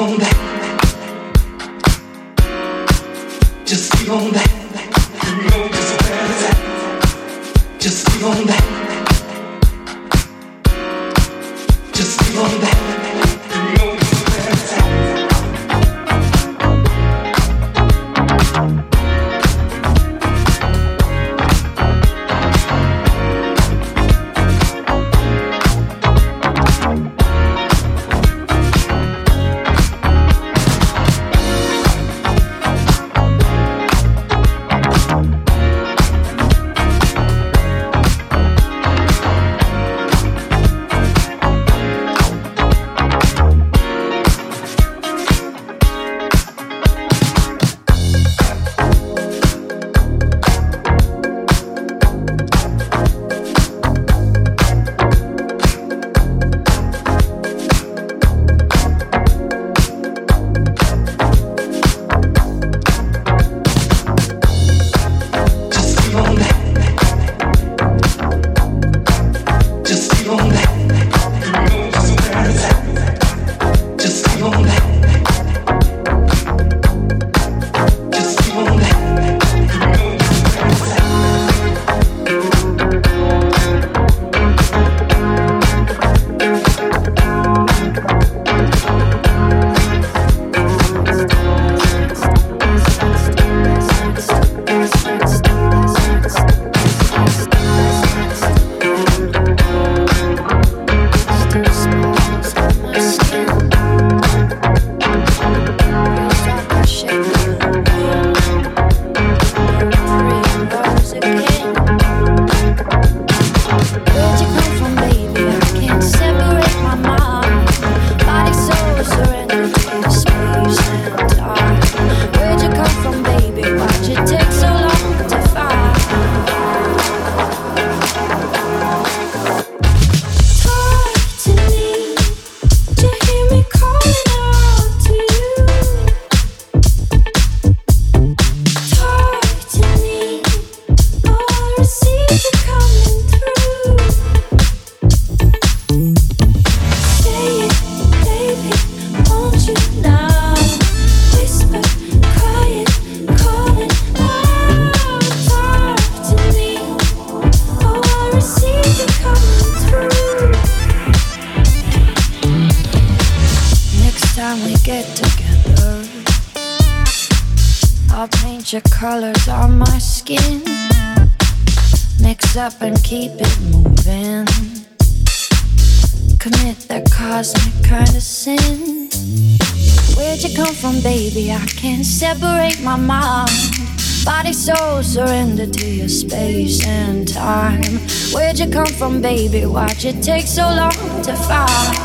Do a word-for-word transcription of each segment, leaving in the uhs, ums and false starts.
on that. Just keep on that. You know just where it's at. Just keep on that. Just keep on that. You know just where it's at. Separate my mind, body, soul, surrender to your space and time. Where'd you come from, baby? Why'd you take so long to find?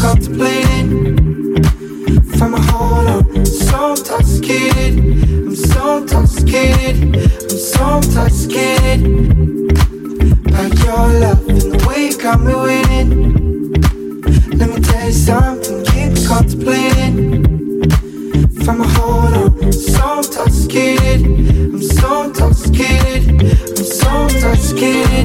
Contemplating from a hold on, so intoxicated. I'm so Just wanna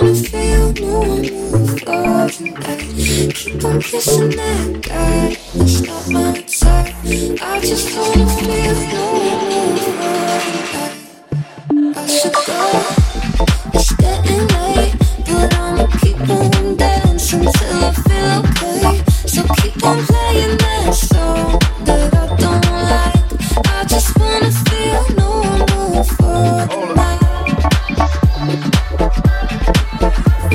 wanna feel no one moved over I keep on kissing that guy, it's not my type. I just wanna feel no one moved over I should go, it's dead and night, but I'ma keep on dancing till I feel okay. So keep on playing that song that I don't like. I just wanna feel no one move over I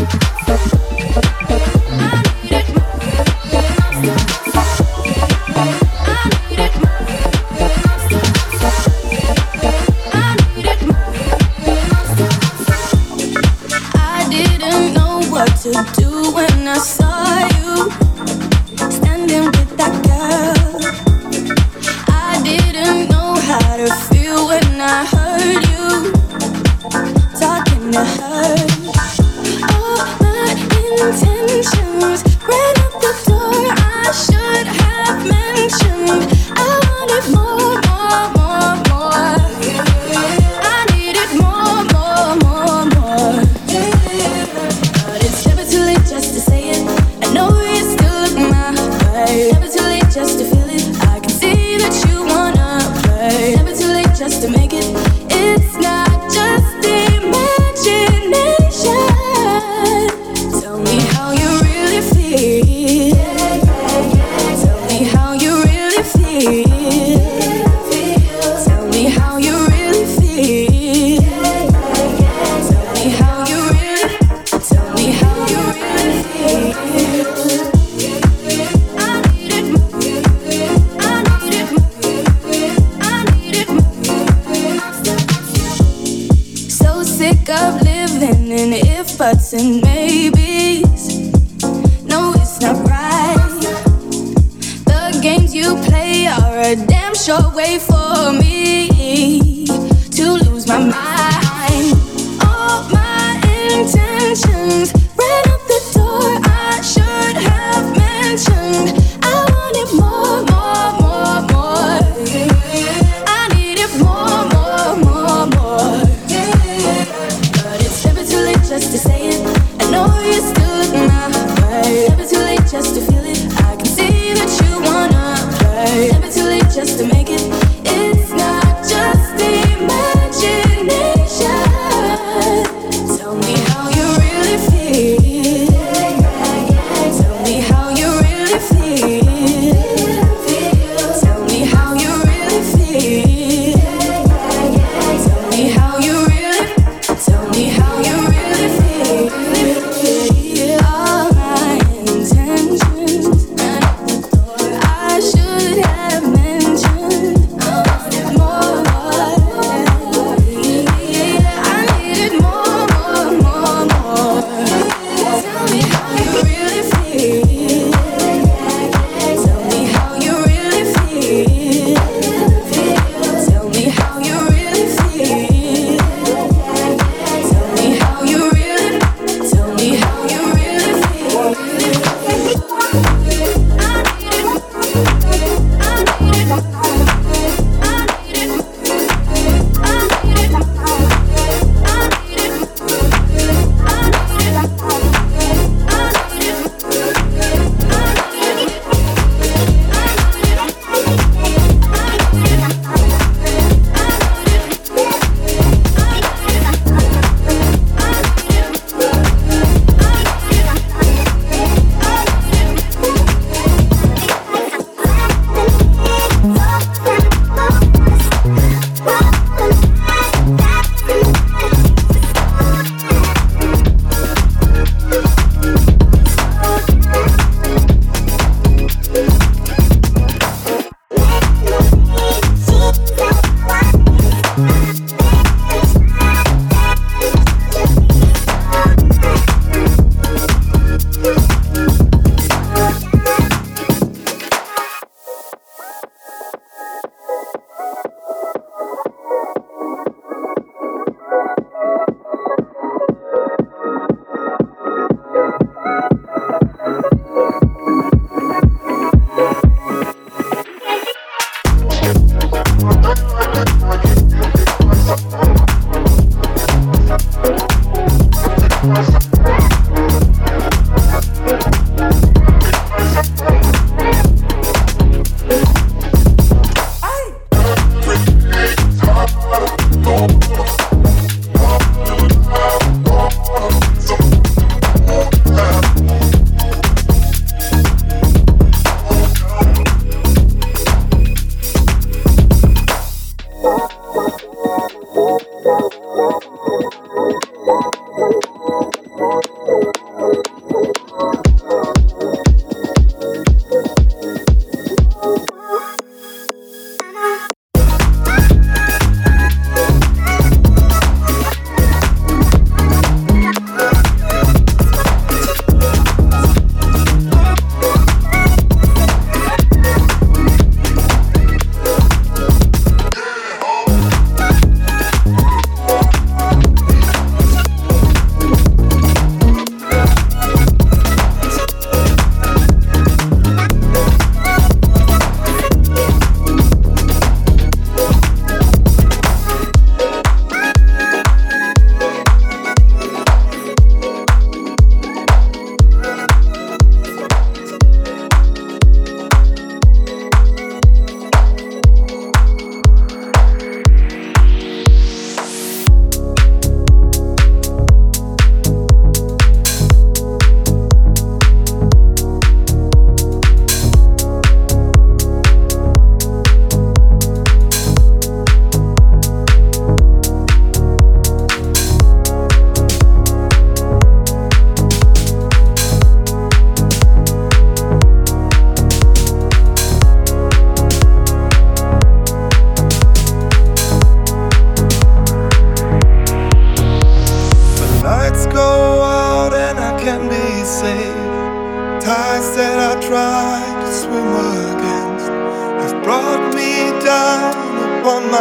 Tell me how you really feel.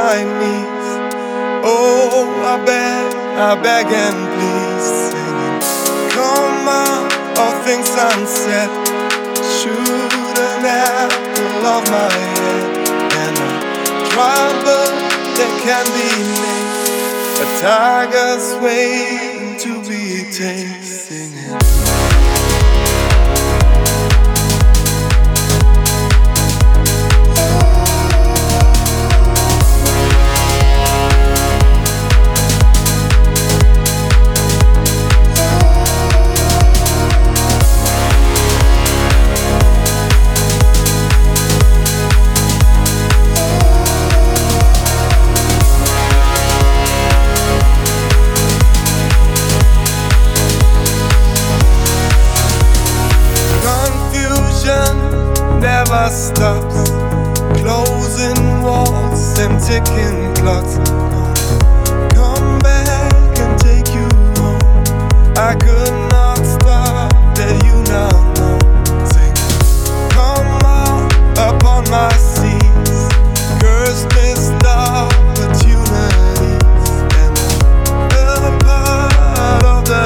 my knees. Oh, I beg, I beg and please, singing, come on, all things unsaid. Shoot an apple off my head, and a trouble that can be named, a tiger's waiting to be tamed, singing. Never stops, closing walls and ticking clocks. Come back and take you home. I could not stop that you now know. Sing, come out upon my seas, curse this love opportunities, and the part of the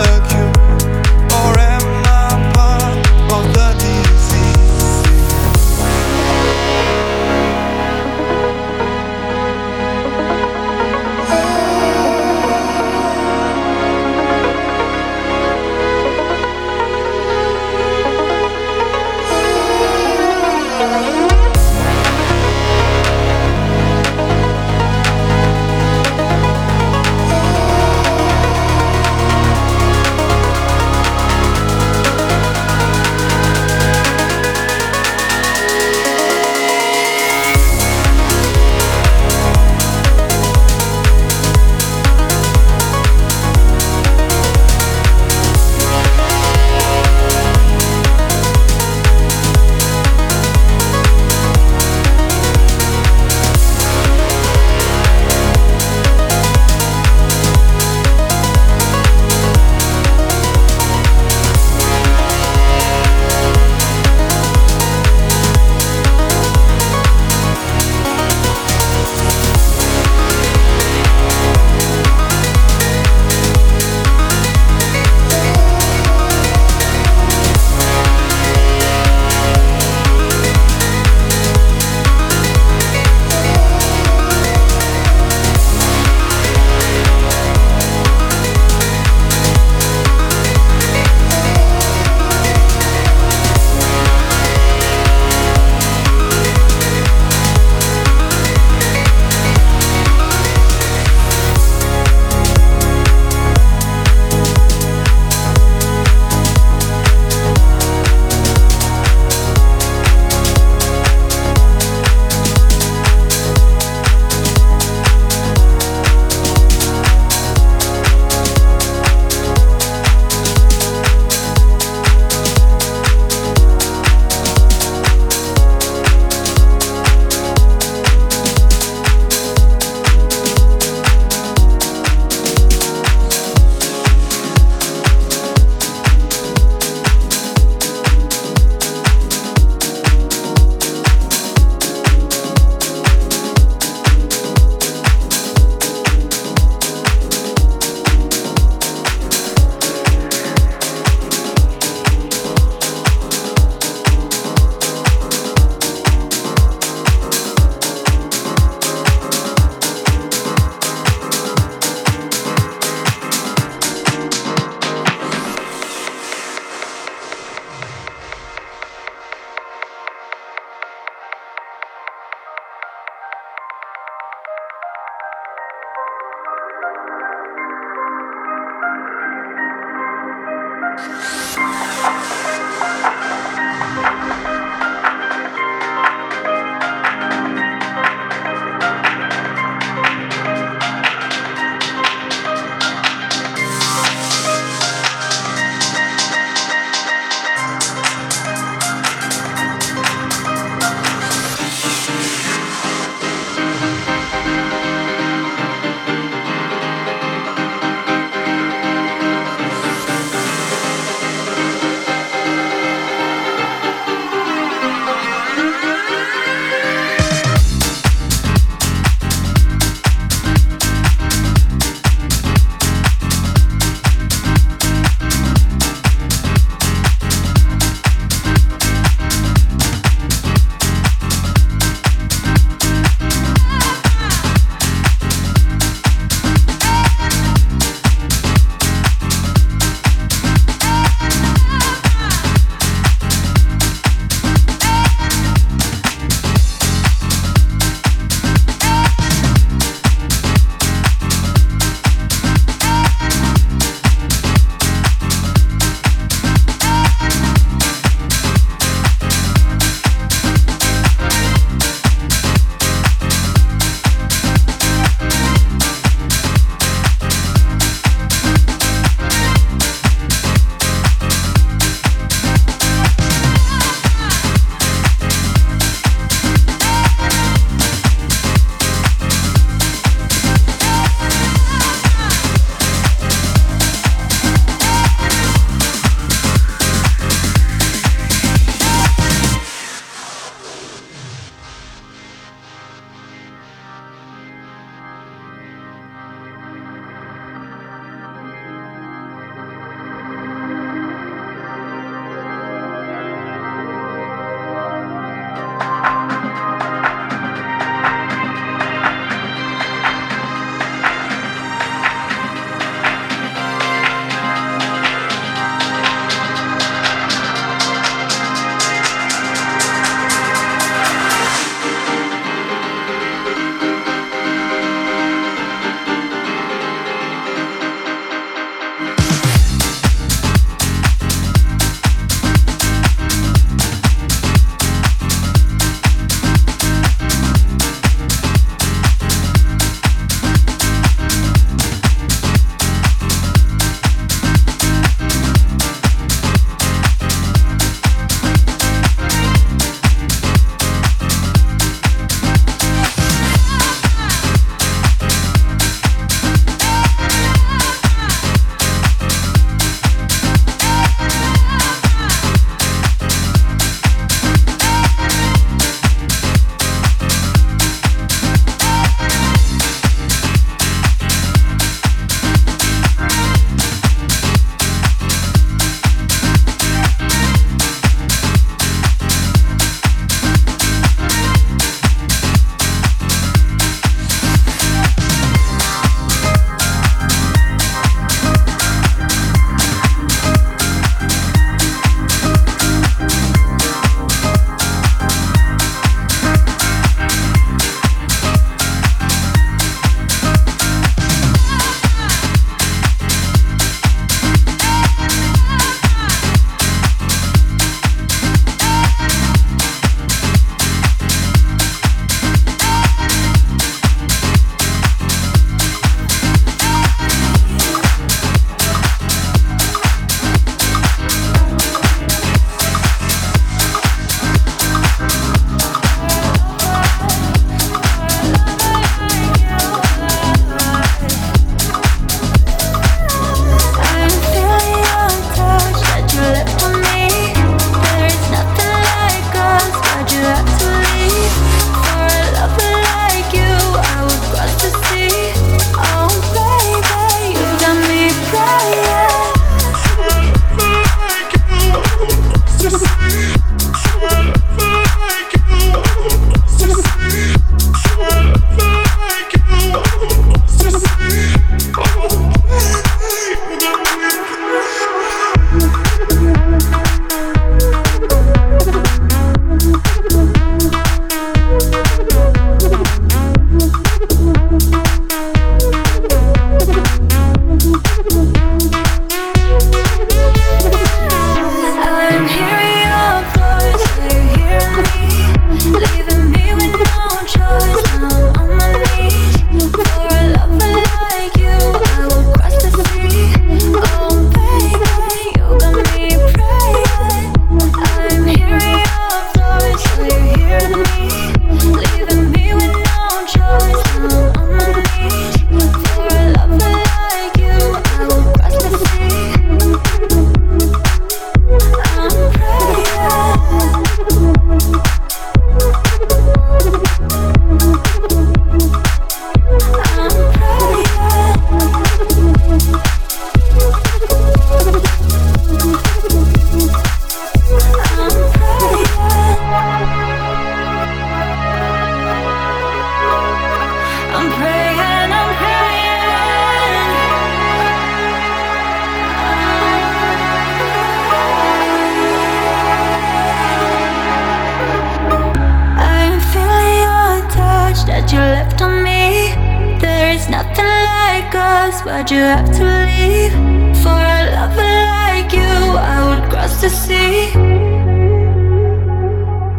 past, why'd you have to leave? For a lover like you, I would cross the sea.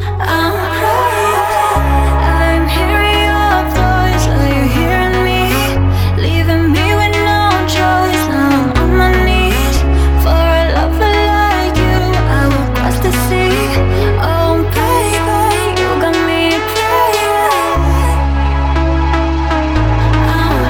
I'm crying, I'm hearing your voice. Are you hearing me? Leaving me with no choice. Now I'm on my knees. For a lover like you, I would cross the sea. Oh baby, you got me playing. I'm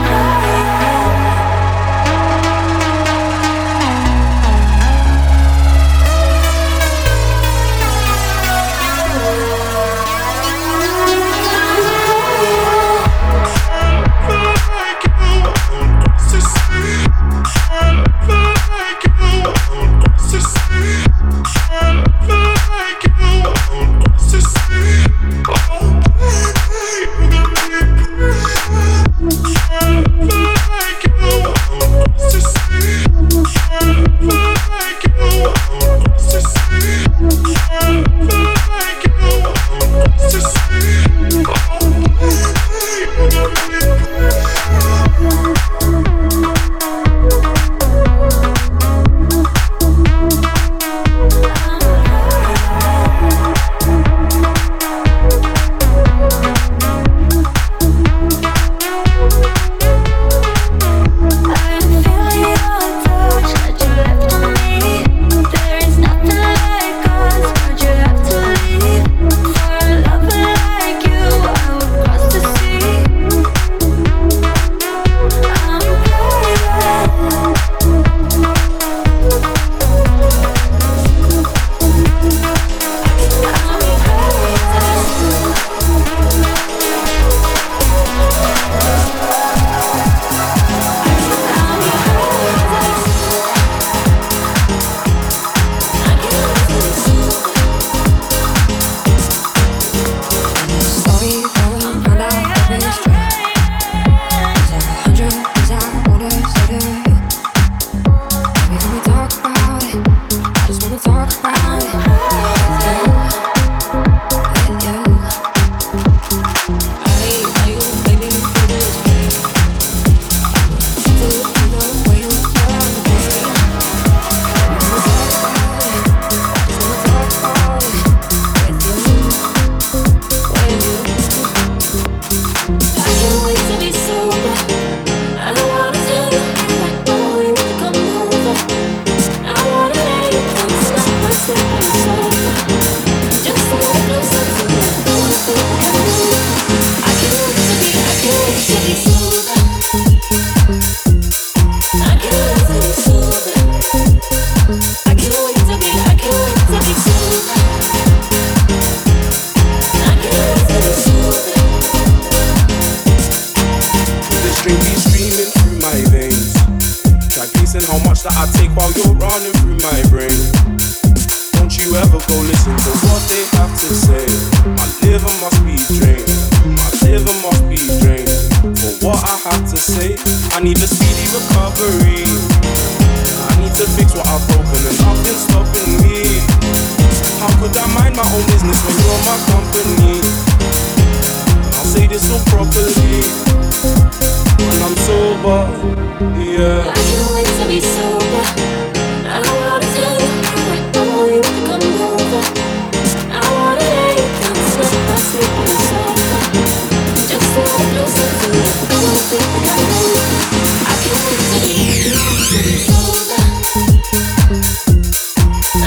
I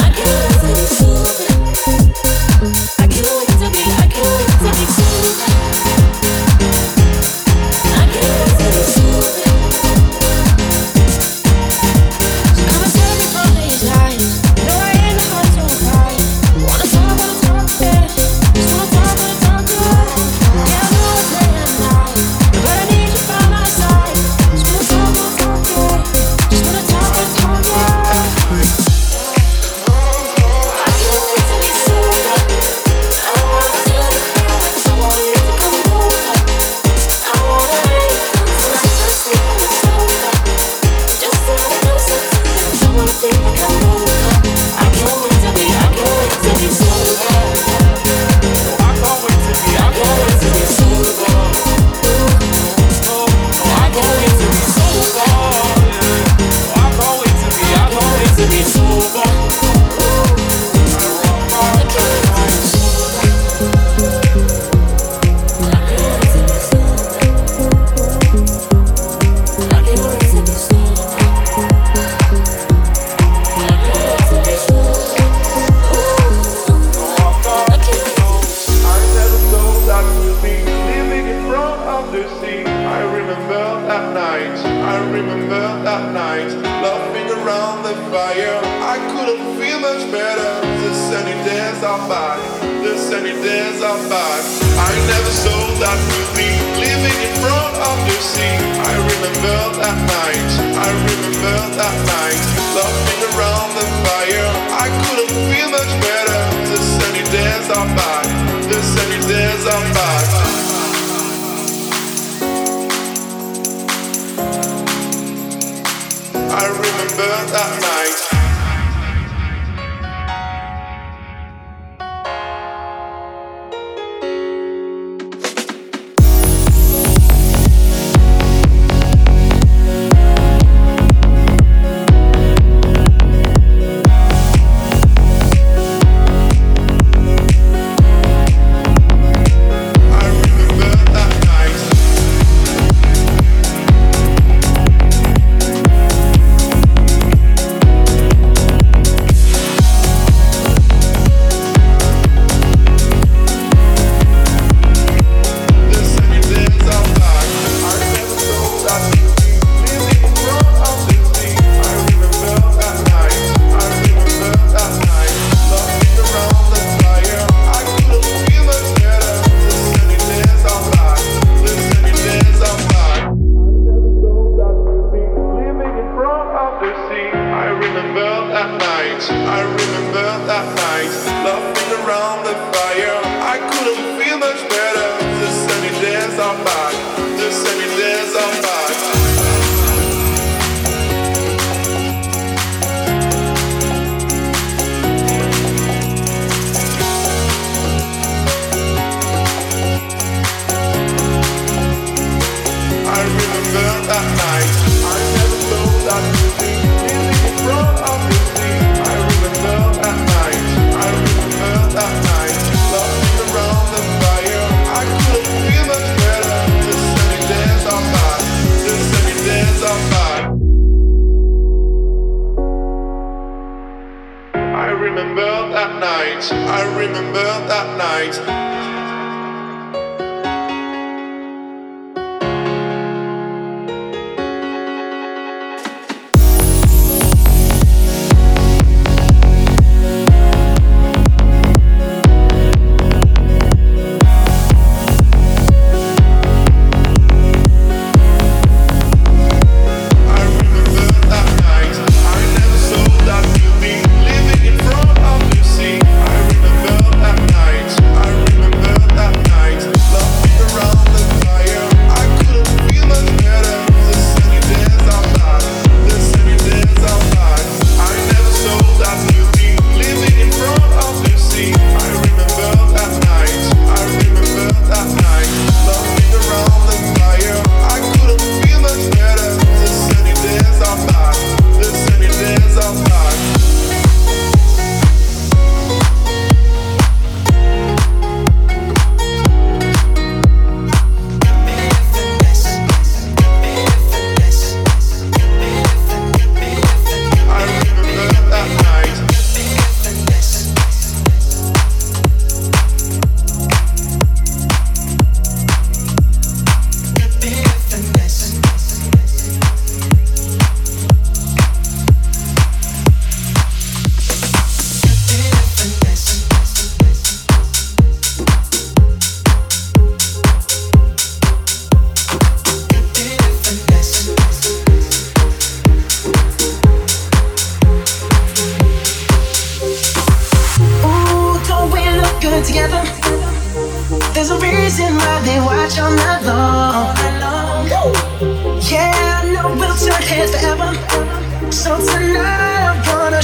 much better. Listen and dance our body. Listen and dance our body. I never saw that movie living in front of your seat. I remember that night. I remember that night. Laughing around the fire. I couldn't feel much better. Listen and dance our body. Listen and dance our body. I remember that night.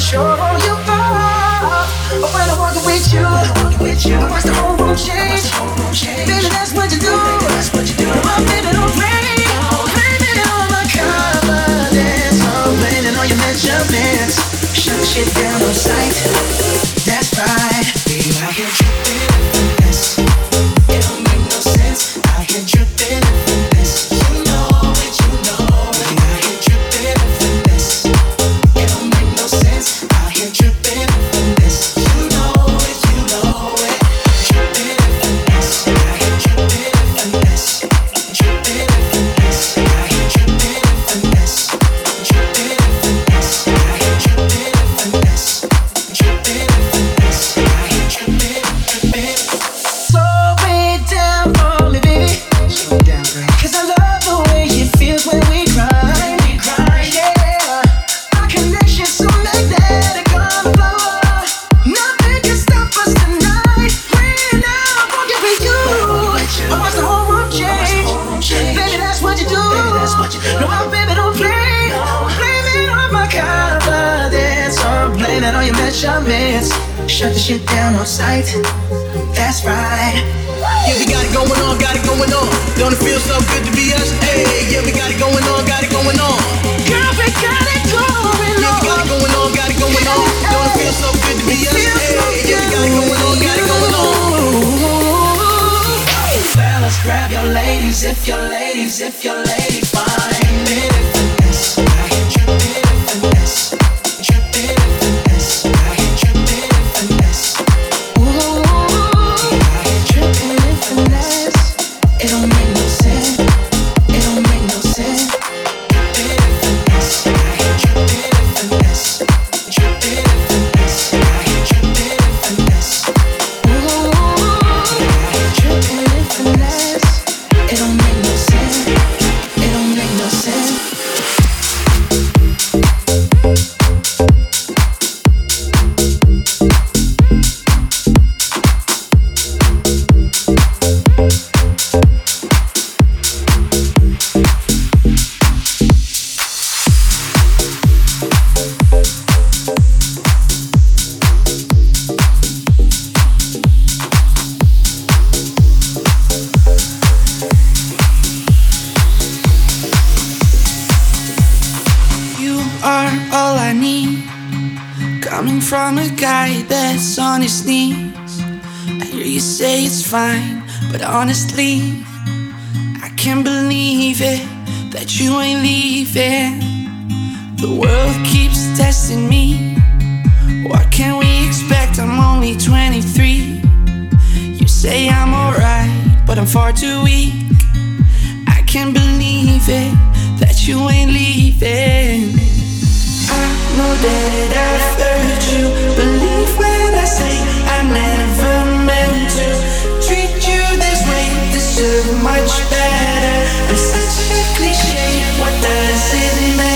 Sure. Shut the shit down on sight. That's right. Yeah, we got it going on, got it going on. Don't it feel so good to be us? Hey, yeah, we got it going on, got it going on. Girl, we got it going on. Yeah, we got it going on, got it going on. Don't it feel so good to be us? Hey, yeah, we got it going on, got it going on. Fellas, grab your ladies if your ladies, if your ladies fine. Minute and fine, but honestly, I can't believe it that you ain't leaving. The world keeps testing me. What can we expect? I'm only twenty-three. You say I'm alright, but I'm far too weak. I can't believe it that you ain't leaving. I know that I've hurt you. Believe when I say I never meant to treat you this way, this is much better. I'm such a cliché, what does it matter?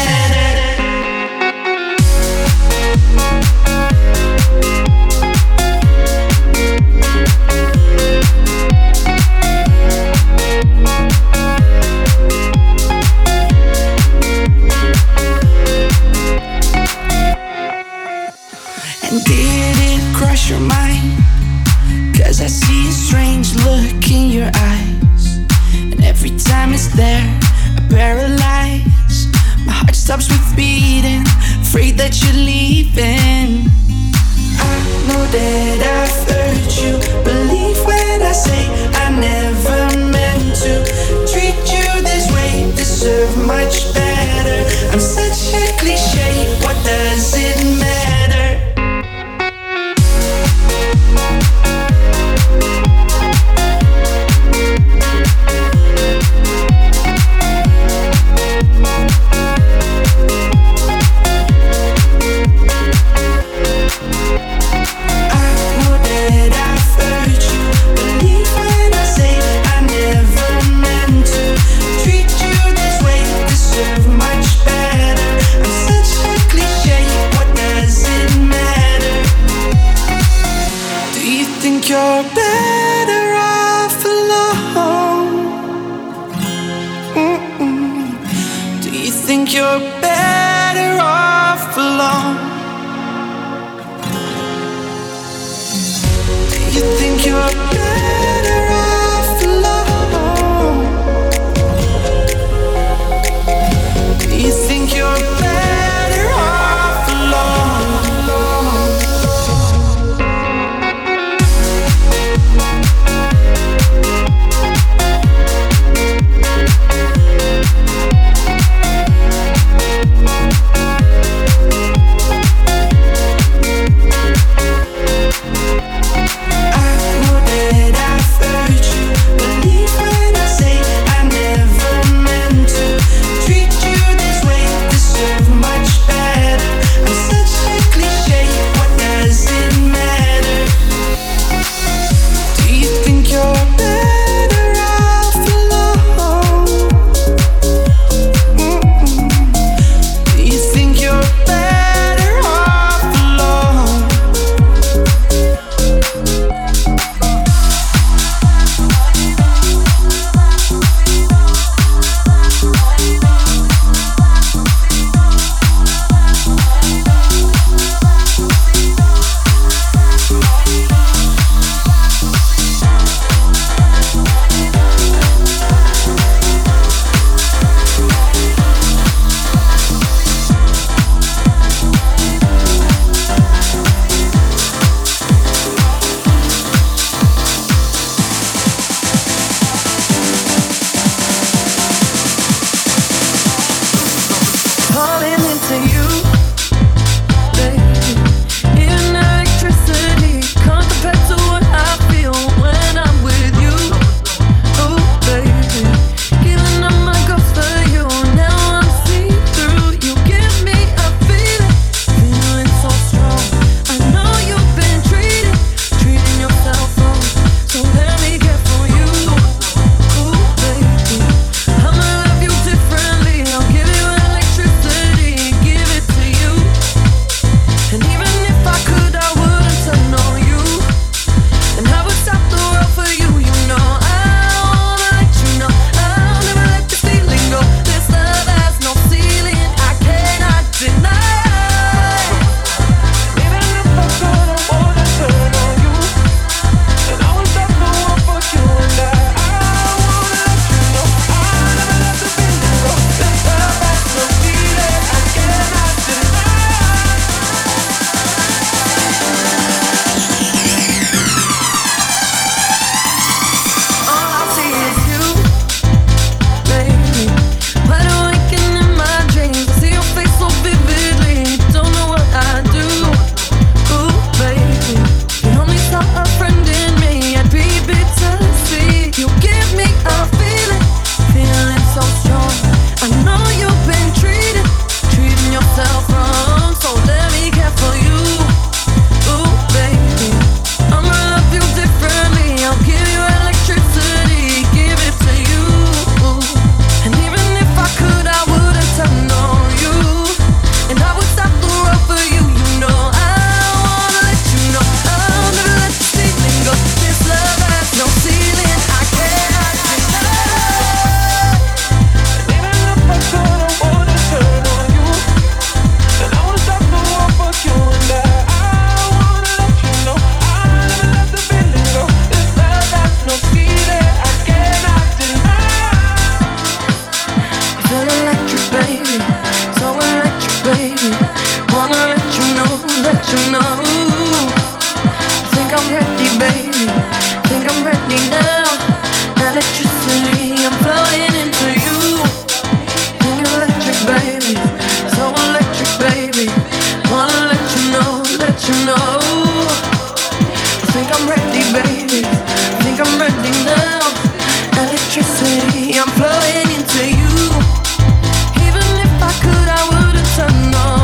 And did it cross your mind? Cause I see a strange look in your eyes, and every time it's there, I paralyze. My heart stops with beating, afraid that you're leaving. I know that I've hurt you. Believe when I say I never meant to treat you this way, deserve much better. I'm such a cliche, what does it matter? I think I'm ready, baby. Think I'm ready now. Electricity, I'm floating into you. Think electric, baby. So electric, baby. Wanna let you know, let you know. Think I'm ready, baby. Think I'm ready now. Electricity, I'm flowing into you. Even if I could, I would've turned on.